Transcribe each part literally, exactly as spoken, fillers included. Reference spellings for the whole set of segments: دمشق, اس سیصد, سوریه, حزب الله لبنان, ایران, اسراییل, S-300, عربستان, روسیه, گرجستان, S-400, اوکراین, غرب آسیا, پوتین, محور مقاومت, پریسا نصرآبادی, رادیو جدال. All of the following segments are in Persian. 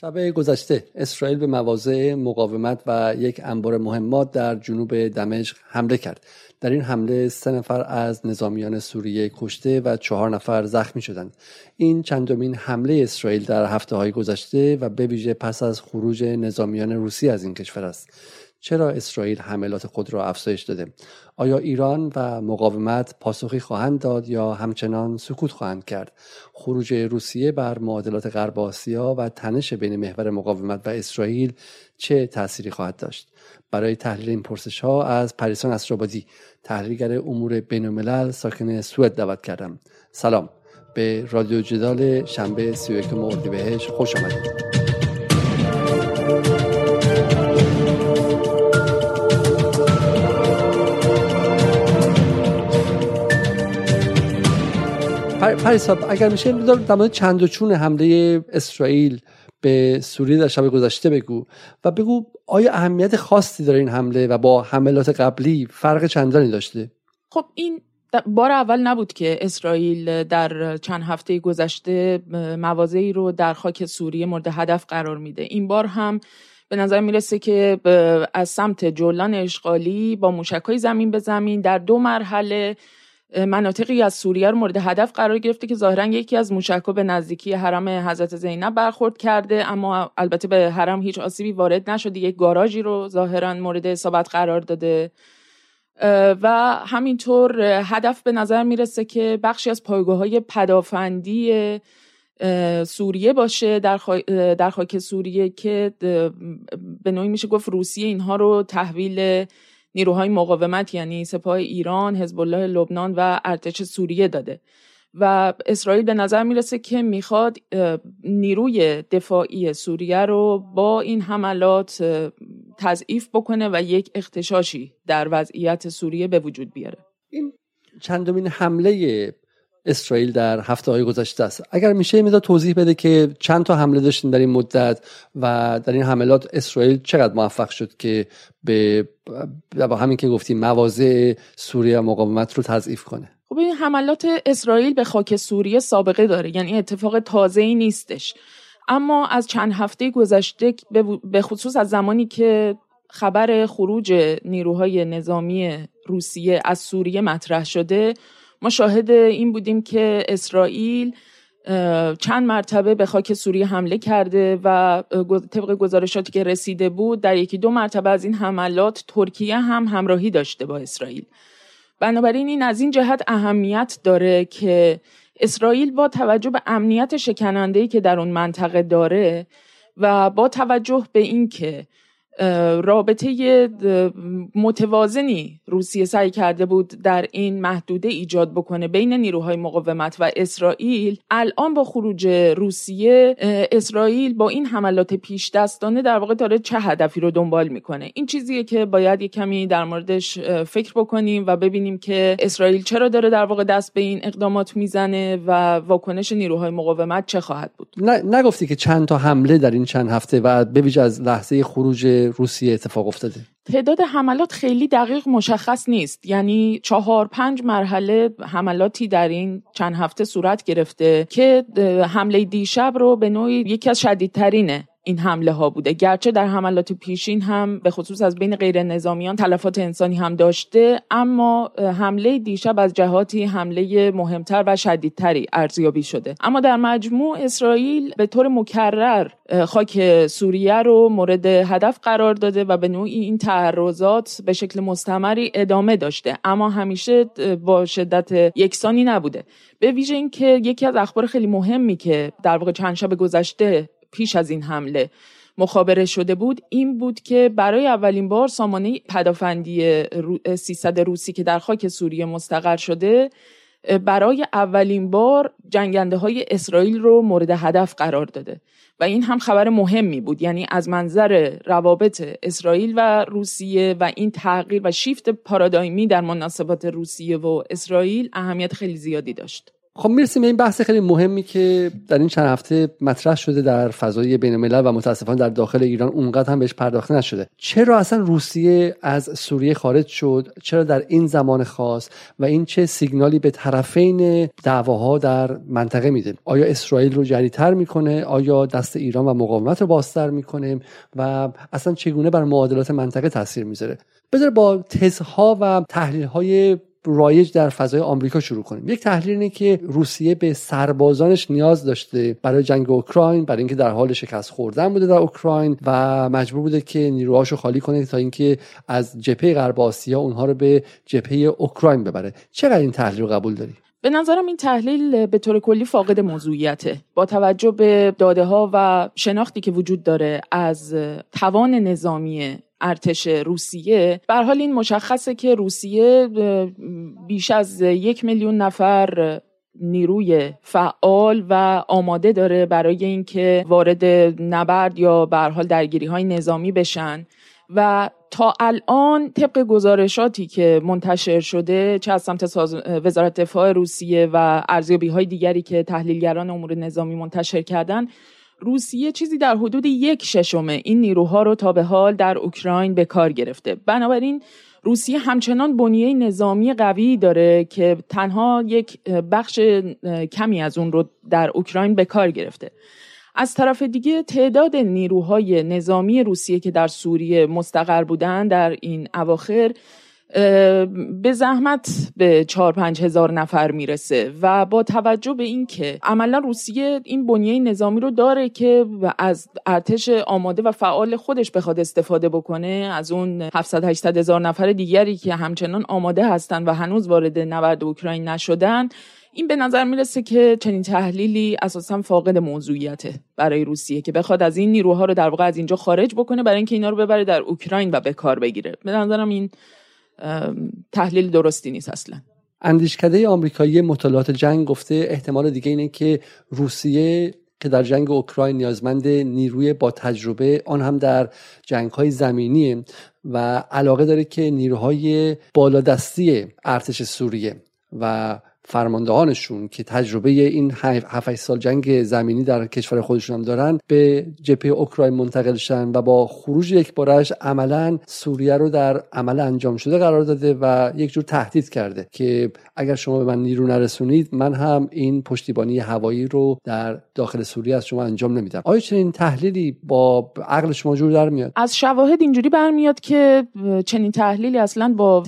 شب گذشته اسرائیل به مواضع مقاومت و یک انبار مهمات در جنوب دمشق حمله کرد. در این حمله سه نفر از نظامیان سوریه کشته و چهار نفر زخمی شدند. این چندمین حمله اسرائیل در هفته‌های گذشته و به ویژه پس از خروج نظامیان روسی از این کشور است. چرا اسرائیل حملات خود را افزایش داده؟ آیا ایران و مقاومت پاسخی خواهند داد یا همچنان سکوت خواهند کرد؟ خروج روسیه بر معادلات غرب آسیا و تنش بین محور مقاومت و اسرائیل چه تأثیری خواهد داشت؟ برای تحلیل این پرسش‌ها از پریسا نصرآبادی، تحلیلگر امور بین‌الملل ساکن سوئد دعوت کردم. سلام، به رادیو جدال شنبه سی و یکم اردیبهشت خوش آمدید. پریسا، اگر میشه در مورد چند و چون حمله اسرائیل به سوریه در شب گذشته بگو و بگو آیا اهمیت خاصی داره این حمله و با حملات قبلی فرق چندانی داشته؟ خب این بار اول نبود که اسرائیل در چند هفته گذشته مواضعی رو در خاک سوریه مورد هدف قرار میده. این بار هم به نظر میرسه که از سمت جولان اشغالی با موشک‌های زمین به زمین در دو مرحله مناطقی از سوریه رو مورد هدف قرار گرفته که ظاهراً یکی از موشک‌ها به نزدیکی حرم حضرت زینب برخورد کرده، اما البته به حرم هیچ آسیبی وارد نشده. یک گاراژی رو ظاهراً مورد اصابت قرار داده و همینطور هدف به نظر میرسه که بخشی از پایگاه‌های پدافندی سوریه باشه در, خا... در خاک سوریه که به نوعی میشه گفت روسیه اینها رو تحویل نیروهای مقاومت یعنی سپاه ایران، حزب الله لبنان و ارتش سوریه داده و اسرائیل به نظر میرسه که میخواد نیروی دفاعی سوریه رو با این حملات تضعیف بکنه و یک اغتشاشی در وضعیت سوریه به وجود بیاره. این چندمین حمله اسرائیل در هفته‌های گذشته است. اگر میشه میذا توضیح بده که چند تا حمله داشتین در این مدت و در این حملات اسرائیل چقدر موفق شد که به با همین که گفتیم مواضع سوریه مقاومت رو تضعیف کنه؟ خب این حملات اسرائیل به خاک سوریه سابقه داره، یعنی اتفاق تازه‌ای نیستش، اما از چند هفته گذشته به خصوص از زمانی که خبر خروج نیروهای نظامی روسیه از سوریه مطرح شده ما شاهد این بودیم که اسرائیل چند مرتبه به خاک سوریه حمله کرده و طبق گزارشاتی که رسیده بود در یکی دو مرتبه از این حملات ترکیه هم همراهی داشته با اسرائیل. بنابراین این از این جهت اهمیت داره که اسرائیل با توجه به امنیت شکننده‌ای که در اون منطقه داره و با توجه به این که رابطه متوازنی روسیه سعی کرده بود در این محدوده ایجاد بکنه بین نیروهای مقاومت و اسرائیل، الان با خروج روسیه اسرائیل با این حملات پیش دستانه در واقع داره چه هدفی رو دنبال میکنه؟ این چیزیه که باید یک کمی در موردش فکر بکنیم و ببینیم که اسرائیل چرا داره در واقع دست به این اقدامات میزنه و واکنش نیروهای مقاومت چه خواهد بود. نگفتی که چند تا حمله در این چند هفته و به ویژه از لحظه خروج روسیه اتفاق افتاده؟ تعداد حملات خیلی دقیق مشخص نیست، یعنی چهار پنج مرحله حملاتی در این چند هفته صورت گرفته که حمله دیشب رو به نوعی یکی از شدیدترینه این حمله ها بوده، گرچه در حملات پیشین هم به خصوص از بین غیر نظامیان تلفات انسانی هم داشته، اما حمله دیشب از جهاتی حمله مهمتر و شدیدتری ارزیابی شده. اما در مجموع اسرائیل به طور مکرر خاک سوریه رو مورد هدف قرار داده و به نوعی این تعرضات به شکل مستمری ادامه داشته، اما همیشه با شدت یکسانی نبوده. به ویژه اینکه یکی از اخبار خیلی مهمی که در واقع چند شب گذشته پیش از این حمله مخابره شده بود این بود که برای اولین بار سامانه پدافندی سیصد روسی که در خاک سوریه مستقر شده برای اولین بار جنگنده های اسرائیل رو مورد هدف قرار داده و این هم خبر مهمی بود، یعنی از منظر روابط اسرائیل و روسیه و این تغییر و شیفت پارادایمی در مناسبات روسیه و اسرائیل اهمیت خیلی زیادی داشت. خب میرسیم به این بحث خیلی مهمی که در این چند هفته مطرح شده در فضای بین‌الملل و متاسفانه در داخل ایران اونقدر هم بهش پرداخته نشده. چرا اصلا روسیه از سوریه خارج شد؟ چرا در این زمان خاص؟ و این چه سیگنالی به طرفین دعواها در منطقه میده؟ آیا اسرائیل رو جری‌تر میکنه؟ آیا دست ایران و مقاومت رو بازتر میکنه؟ و اصلا چگونه بر معادلات منطقه تاثیر میذاره؟ بذار با تزها و تحلیل‌های رایج در فضای آمریکا شروع کنیم. یک تحلیل اینه که روسیه به سربازانش نیاز داشته برای جنگ اوکراین، برای اینکه در حال شکست خوردن بوده در اوکراین و مجبور بوده که نیروهاشو خالی کنه تا اینکه از جبهه غرب آسیا اونها رو به جبهه اوکراین ببره. چقدر این تحلیل رو قبول داری؟ به نظرم این تحلیل به طور کلی فاقد موضوعیته. با توجه به داده‌ها و شناختی که وجود داره از توان نظامی ارتش روسیه، به هر حال این مشخصه که روسیه بیش از یک میلیون نفر نیروی فعال و آماده داره برای اینکه وارد نبرد یا به هر حال درگیری‌های نظامی بشن و تا الان طبق گزارشاتی که منتشر شده چه از سمت وزارت دفاع روسیه و ارزیابی‌های دیگری که تحلیلگران امور نظامی منتشر کردن، روسیه چیزی در حدود یک ششم این نیروها رو تا به حال در اوکراین به کار گرفته. بنابراین روسیه همچنان بنیه نظامی قوی داره که تنها یک بخش کمی از اون رو در اوکراین به کار گرفته. از طرف دیگه تعداد نیروهای نظامی روسیه که در سوریه مستقر بودن در این اواخر به زحمت به چهار پنج هزار نفر میرسه و با توجه به این که عملا روسیه این بنیه نظامی رو داره که از ارتش آماده و فعال خودش بخواد استفاده بکنه، از اون هفتصد هشتصد هزار نفر دیگری که همچنان آماده هستن و هنوز وارد نبرد اوکراین نشدن، این به نظر میرسه که چنین تحلیلی اساسا فاقد موضوعیته برای روسیه که بخواد از این نیروها رو در واقع از اینجا خارج بکنه برای اینکه اینا رو ببره در اوکراین و به کار بگیره. به نظرم این تحلیل درستی نیست اصلا. اندیشکده آمریکایی مطالعات جنگ گفته احتمال دیگه اینه که روسیه که در جنگ اوکراین نیازمند نیروی با تجربه، آن هم در جنگ‌های زمینی، و علاقه داره که نیروهای بالادستی ارتش سوریه و فرماندهانشون که تجربه این هفت سال جنگ زمینی در کشور خودشون هم دارن به جبهه اوکراین منتقل شن و با خروج یک بارش عملا سوریه رو در عمل انجام شده قرار داده و یک جور تهدید کرده که اگر شما به من نیرو نرسونید من هم این پشتیبانی هوایی رو در داخل سوریه از شما انجام نمیدم. آیا چنین تحلیلی با عقل شما جور در میاد؟ از شواهد اینجوری برمیاد که چنین تحلیلی اصلا با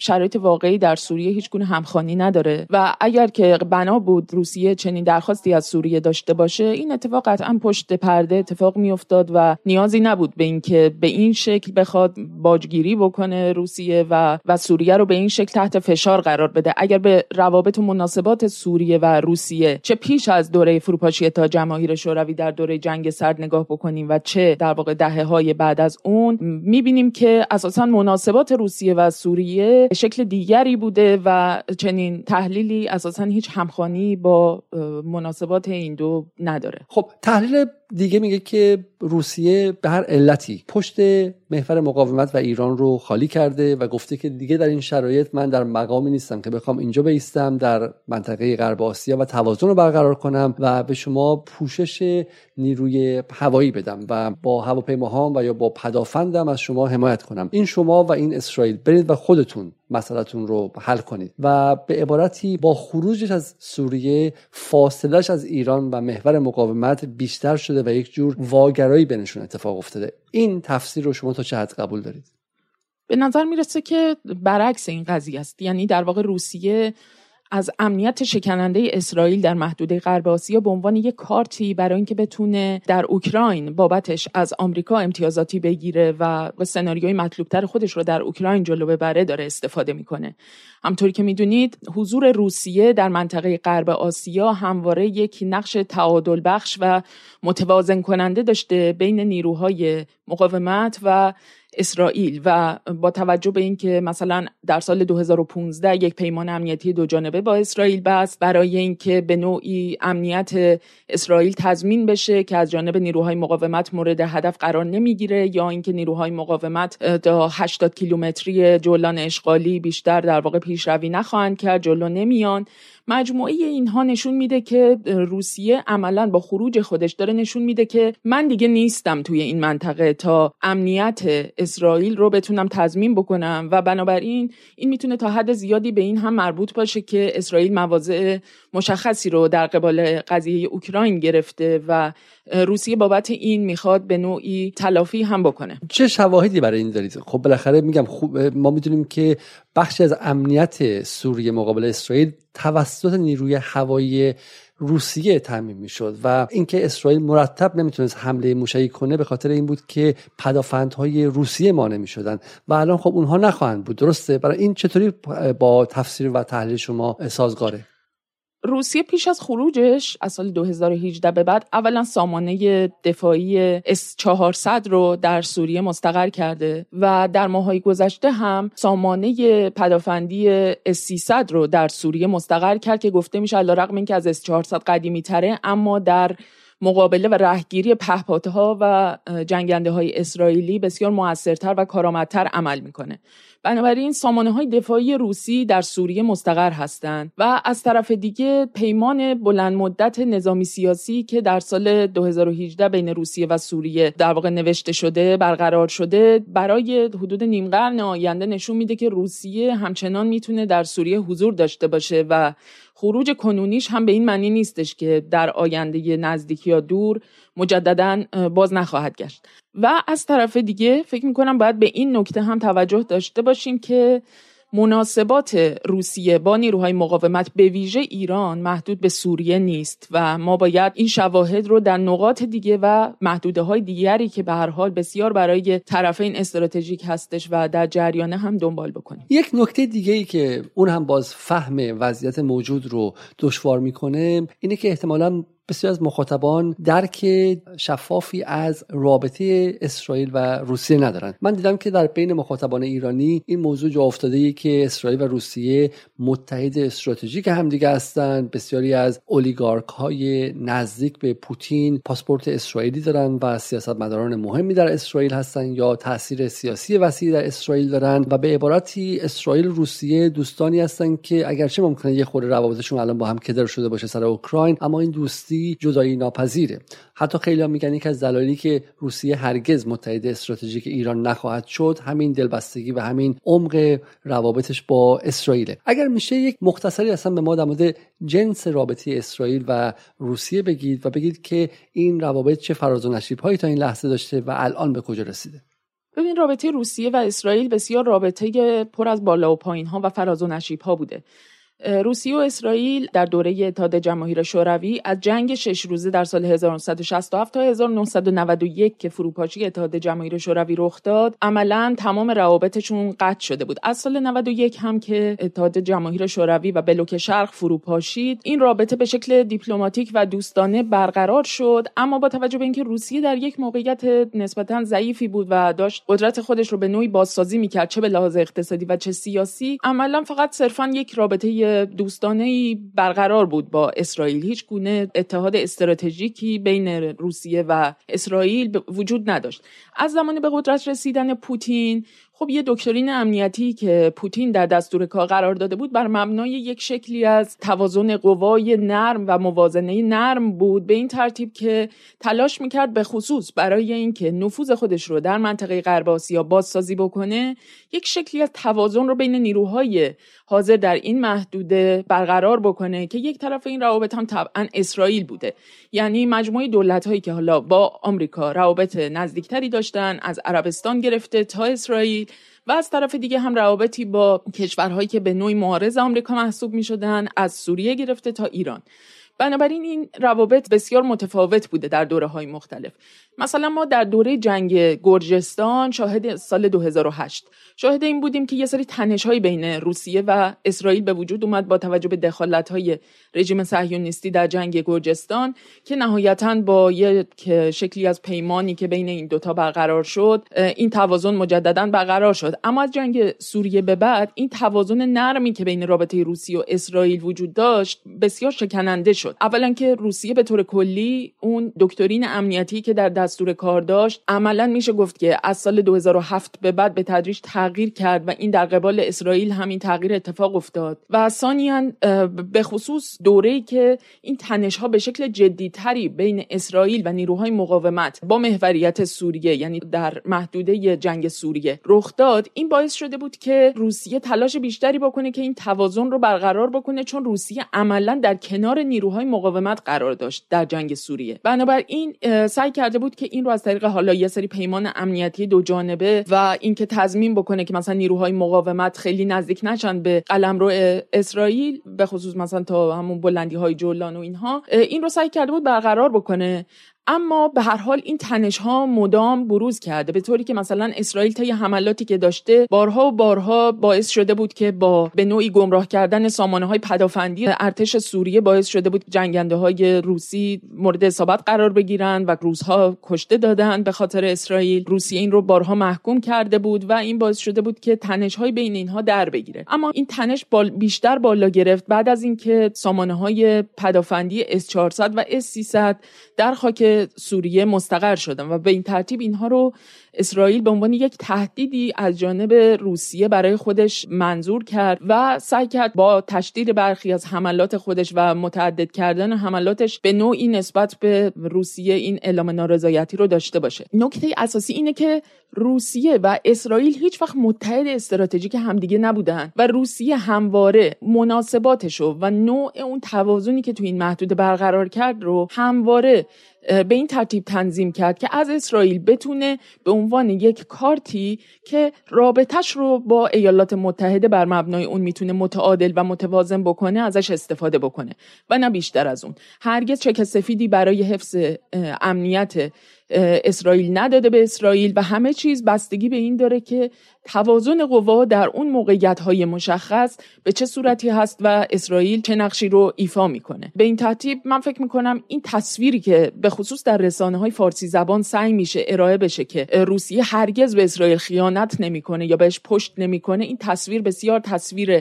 شرایط واقعی در سوریه هیچ گونه همخوانی نداره و اگر که بنا بود روسیه چنین درخواستی از سوریه داشته باشه، این اتفاق قطعا پشت پرده اتفاق میافتاد و نیازی نبود به این که به این شکل بخواد باجگیری بکنه روسیه و و سوریه رو به این شکل تحت فشار قرار بده. اگر به روابط و مناسبات سوریه و روسیه چه پیش از دوره فروپاشی تا جماهیر شوروی در دوره جنگ سرد نگاه بکنیم و چه در واقع دهه‌های بعد از اون، می‌بینیم که اساساً مناسبات روسیه و سوریه شکل دیگری بوده و چنین تحلیلی اساساً هیچ همخوانی با مناسبات این دو نداره. خب تحلیل دیگه میگه که روسیه به هر علتی پشت محور مقاومت و ایران رو خالی کرده و گفته که دیگه در این شرایط من در مقامی نیستم که بخوام اینجا بایستم در منطقه غرب آسیا و توازن رو برقرار کنم و به شما پوشش نیروی هوایی بدم و با هواپیماهام و یا با پدافندم از شما حمایت کنم. این شما و این اسرائیل برید و خودتون مسئله‌تون رو حل کنید. و به عبارتی با خروجش از سوریه فاصله‌اش از ایران و محور مقاومت بیشتر شده و یک جور واگرایی بینشون اتفاق افتاده. این تفسیر رو شما تا چه حد قبول دارید؟ به نظر میرسه که برعکس این قضیه است. یعنی در واقع روسیه از امنیت شکننده اسرائیل در محدوده غرب آسیا به عنوان یک کارتی برای اینکه بتونه در اوکراین بابتش از آمریکا امتیازاتی بگیره و سناریوی مطلوبتر خودش رو در اوکراین جلو ببره داره استفاده میکنه. همطوری که میدونید حضور روسیه در منطقه غرب آسیا همواره یک نقش تعادل بخش و متوازن کننده داشته بین نیروهای مقاومت و اسرائیل و با توجه به اینکه مثلا در سال دو هزار و پانزده یک پیمان امنیتی دوجانبه با اسرائیل بست برای اینکه به نوعی امنیت اسرائیل تضمین بشه که از جانب نیروهای مقاومت مورد هدف قرار نمیگیره یا اینکه نیروهای مقاومت تا هشتاد کیلومتری جولان اشغالی بیشتر در واقع پیشروی نخواهند کرد، جلو نمیان. مجموعه اینها نشون میده که روسیه عملاً با خروج خودش داره نشون میده که من دیگه نیستم توی این منطقه تا امنیت اسرائیل رو بتونم تضمین بکنم، و بنابراین این میتونه تا حد زیادی به این هم مربوط باشه که اسرائیل مواضع مشخصی رو در قبال قضیه اوکراین گرفته و روسیه بابت این میخواد به نوعی تلافی هم بکنه. چه شواهدی برای این دارید؟ خب بالاخره میگم خوب ما میدونیم که بخشی از امنیت سوریه مقابل اسرائیل توسط نیروی هوایی روسیه تامین میشد و اینکه اسرائیل مرتب نمیتونست حمله موشکی کنه به خاطر این بود که پدافندهای روسیه مانع میشدن و الان خب اونها نخواهند بود. درسته؟ برای این چطوری با تفسیر و تحلیل شما سازگاره؟ روسیه پیش از خروجش از سال دو هزار و هجده به بعد اولا سامانه دفاعی اس چهارصد رو در سوریه مستقر کرده و در ماه‌های گذشته هم سامانه پدافندی اس سیصد رو در سوریه مستقر کرد که گفته میشه علیرغم اینکه از اس چهارصد قدیمی تره اما در مقابله و رهگیری پهپادها و جنگنده‌های اسرائیلی بسیار موثرتر و کارآمدتر عمل میکنه. بنابراین سامانه‌های دفاعی روسی در سوریه مستقر هستند و از طرف دیگه پیمان بلندمدت نظامی سیاسی که در سال دو هزار و هجده بین روسیه و سوریه در واقع نوشته شده، برقرار شده، برای حدود نیم قرن آینده نشون میده که روسیه همچنان میتونه در سوریه حضور داشته باشه و خروج کنونیش هم به این معنی نیستش که در آینده نزدیک یا دور مجدداً باز نخواهد گشت. و از طرف دیگه فکر می‌کنم باید به این نکته هم توجه داشته باشیم که مناسبات روسیه با نیروهای مقاومت به ویژه ایران محدود به سوریه نیست و ما باید این شواهد رو در نقاط دیگه و محدوده‌های دیگری که به هر حال بسیار برای طرفین استراتژیک هستش و در جریان هم دنبال بکنیم. یک نکته دیگه‌ای که اون هم باز فهم وضعیت موجود رو دشوار می‌کنه اینه که احتمالاً بسیار از مخاطبان درک شفافی از رابطه اسرائیل و روسیه ندارن. من دیدم که در بین مخاطبان ایرانی این موضوع جا افتاده‌ای که اسرائیل و روسیه متحد استراتژیک همدیگه هستند. بسیاری از اولیگارک‌های نزدیک به پوتین پاسپورت اسرائیلی دارن و سیاستمداران مهمی در اسرائیل هستن یا تأثیر سیاسی وسیعی در اسرائیل دارن و به عبارتی اسرائیل و روسیه دوستانی هستن که اگرچه ممکنه یه خورده روابطشون الان با هم کدر شده باشه سر اوکراین، اما این دوستی جدایی ناپذیره. حتی خیلی‌ها میگن یک از دلایلی که روسیه هرگز متحد استراتژیک ایران نخواهد شد همین دلبستگی و همین عمق روابطش با اسرائیل. اگر میشه یک مختصری اصلا به ما در مورد جنس رابطه اسرائیل و روسیه بگید و بگید که این روابط چه فراز و نشیب‌هایی تا این لحظه داشته و الان به کجا رسیده؟ ببین، رابطه روسیه و اسرائیل بسیار رابطه پر از بالا و پایین‌ها و فراز و نشیب‌ها بوده. روسیه و اسرائیل در دوره اتحاد جماهیر شوروی از جنگ شش روزه در سال هزار و نهصد و شصت و هفت تا هزار و نهصد و نود و یک که فروپاشی اتحاد جماهیر شوروی رخ داد عملاً تمام روابطشون قطع شده بود. از سال نود و یک هم که اتحاد جماهیر شوروی و بلوک شرق فروپاشید این رابطه به شکل دیپلماتیک و دوستانه برقرار شد، اما با توجه به اینکه روسیه در یک موقعیت نسبتاً ضعیفی بود و داشت قدرت خودش رو به نوعی بازسازی می‌کرد چه به لحاظ اقتصادی و چه سیاسی، عملاً فقط صرفاً یک رابطه دوستانه‌ای برقرار بود با اسرائیل. هیچ گونه اتحاد استراتژیکی بین روسیه و اسرائیل وجود نداشت. از زمان به قدرت رسیدن پوتین، خب یه دکترین امنیتی که پوتین در دستور کار قرار داده بود بر مبنای یک شکلی از توازن قوای نرم و موازنه نرم بود، به این ترتیب که تلاش میکرد به خصوص برای اینکه نفوذ خودش رو در منطقه غرب آسیا بازسازی بکنه یک شکلی از توازن رو بین نیروهای حاضر در این محدوده برقرار بکنه که یک طرف این روابط هم طبعا اسرائیل بوده، یعنی مجموعه دولت‌هایی که حالا با آمریکا روابط نزدیکتری داشتن از عربستان گرفته تا اسرائیل، و از طرف دیگه هم روابطی با کشورهایی که به نوعی معارض آمریکا محسوب می شدن از سوریه گرفته تا ایران. بنابراین این روابط بسیار متفاوت بوده در دوره‌های مختلف. مثلا ما در دوره جنگ گرجستان شاهد سال دو هزار و هشت شاهد این بودیم که یه سری تنش‌های بین روسیه و اسرائیل به وجود اومد با توجه به دخالت‌های رژیم صهیونیستی در جنگ گرجستان که نهایتاً با یک شکلی از پیمانی که بین این دوتا برقرار شد این توازن مجدداً برقرار شد. اما از جنگ سوریه به بعد این توازن نرمی که بین رابطه روسیه و اسرائیل وجود داشت بسیار شکننده شد. اولاً که روسیه به طور کلی اون دکترین امنیتی که در دستور کار داشت، عملاً میشه گفت که از سال دو هزار و هفت به بعد به تدریج تغییر کرد و این در قبال اسرائیل همین تغییر اتفاق افتاد. و ثانیاً به خصوص دوره‌ای که این تنش‌ها به شکل جدی‌تری بین اسرائیل و نیروهای مقاومت با محوریت سوریه، یعنی در محدوده جنگ سوریه رخ داد، این باعث شده بود که روسیه تلاش بیشتری بکنه که این توازن رو برقرار بکنه، چون روسیه عملاً در کنار نیروهای مقاومت قرار داشت در جنگ سوریه. بنابراین سعی کرده بود که این رو از طریق حالا یه سری پیمان امنیتی دو جانبه و اینکه تضمین بکنه که مثلا نیروهای مقاومت خیلی نزدیک نشن به قلمرو اسرائیل، به خصوص مثلا تا همون بلندی‌های جولان و اینها، این رو سعی کرده بود برقرار بکنه. اما به هر حال این تنش‌ها مدام بروز کرده، به طوری که مثلا اسرائیل طی حملاتی که داشته بارها و بارها باعث شده بود که با به نوعی گمراه کردن سامانه‌های پدافندی ارتش سوریه باعث شده بود جنگنده‌های روسی مورد اصابت قرار بگیرن و روس‌ها کشته دادن به خاطر اسرائیل. روسیه این رو بارها محکوم کرده بود و این باعث شده بود که تنش‌های بین اینها در بگیره. اما این تنش بال بیشتر بالا گرفت بعد از اینکه سامانه‌های پدافندی اس چهارصد و اس سیصد در خاک سوریه مستقر شدن و به این ترتیب اینها رو اسرائیل به عنوان یک تهدیدی از جانب روسیه برای خودش منظور کرد و سعی کرد با تشدید برخی از حملات خودش و متعدد کردن حملاتش به نوعی نسبت به روسیه این اعلام نارضایتی رو داشته باشه. نکته اساسی اینه که روسیه و اسرائیل هیچ وقت متحد استراتژیک همدیگه نبودن و روسیه همواره مناسباتشو و نوع اون توازنی که تو این محدوده برقرار کرد رو همواره به این ترتیب تنظیم کرد که از اسرائیل بتونه به عنوان یک کارتی که رابطش رو با ایالات متحده بر مبنای اون میتونه متعادل و متوازن بکنه ازش استفاده بکنه و نه بیشتر از اون. هرگز چک سفیدی برای حفظ امنیت اسرائیل نداده به اسرائیل و همه چیز بستگی به این داره که توازن قوا در اون موقعیت‌های مشخص به چه صورتی هست و اسرائیل چه نقشی رو ایفا میکنه. به این ترتیب من فکر میکنم این تصویری که به خصوص در رسانه‌های فارسی زبان سعی میشه ارائه بشه که روسیه هرگز به اسرائیل خیانت نمیکنه یا بهش پشت نمیکنه، این تصویر بسیار تصویر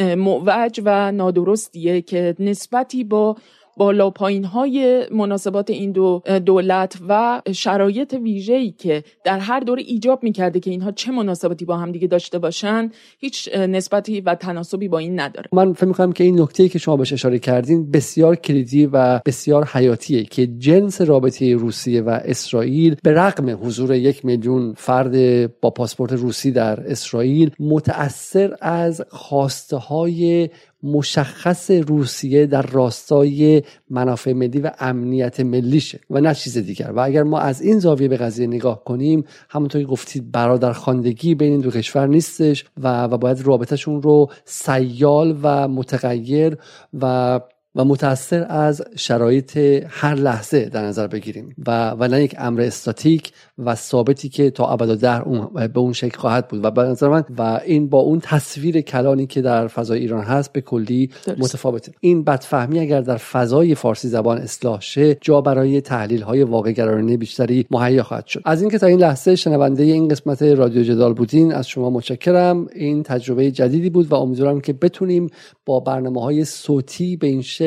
معوج و نادرستیه که نسبتی با بالا پایین‌های مناسبات این دو دولت و شرایط ویژه‌ای که در هر دوره ایجاب می‌کرده که اینها چه مناسبتی با هم دیگه داشته باشن هیچ نسبتی و تناسبی با این نداره. من فکر می‌کنم که این نکته‌ای که شما بهش اشاره کردین بسیار کلیدی و بسیار حیاتیه که جنس رابطه روسیه و اسرائیل به رغم حضور یک میلیون فرد با پاسپورت روسی در اسرائیل متأثر از خواسته‌های مشخص روسیه در راستای منافع ملی و امنیت ملیشه و نه چیز دیگر. و اگر ما از این زاویه به قضیه نگاه کنیم، همونطور که گفتید برادرخواندگی بین این دو کشور نیستش و و باید رابطهشون رو سیال و متغیر و و متأثر از شرایط هر لحظه در نظر بگیریم و و نه یک امر استاتیک و ثابتی که تا ابد و دهر اون به اون شکل خواهد بود. و به نظر من و این با اون تصویر کلانی که در فضای ایران هست به کلی متفاوته. این بدفهمی اگر در فضای فارسی زبان اصلاح شه، جا برای تحلیل‌های واقع‌گرایانه بیشتری مهیا خواهد شد. از اینکه تا این لحظه شنونده این قسمت رادیو جدال بودین، از شما متشکرم. این تجربه جدیدی بود و امیدوارم که بتونیم با برنامه‌های صوتی به این شکل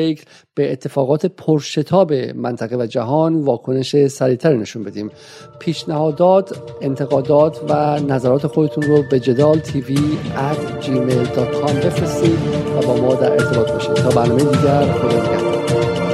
به اتفاقات پرشتاب منطقه و جهان واکنش سریع‌تری نشون بدیم. پیشنهادات، انتقادات و نظرات خودتون رو به جدال تی وی ات جیمیل دات کام بفرستید و با ما در ارتباط باشید. تا برنامه دیگر، خدا نگهدار.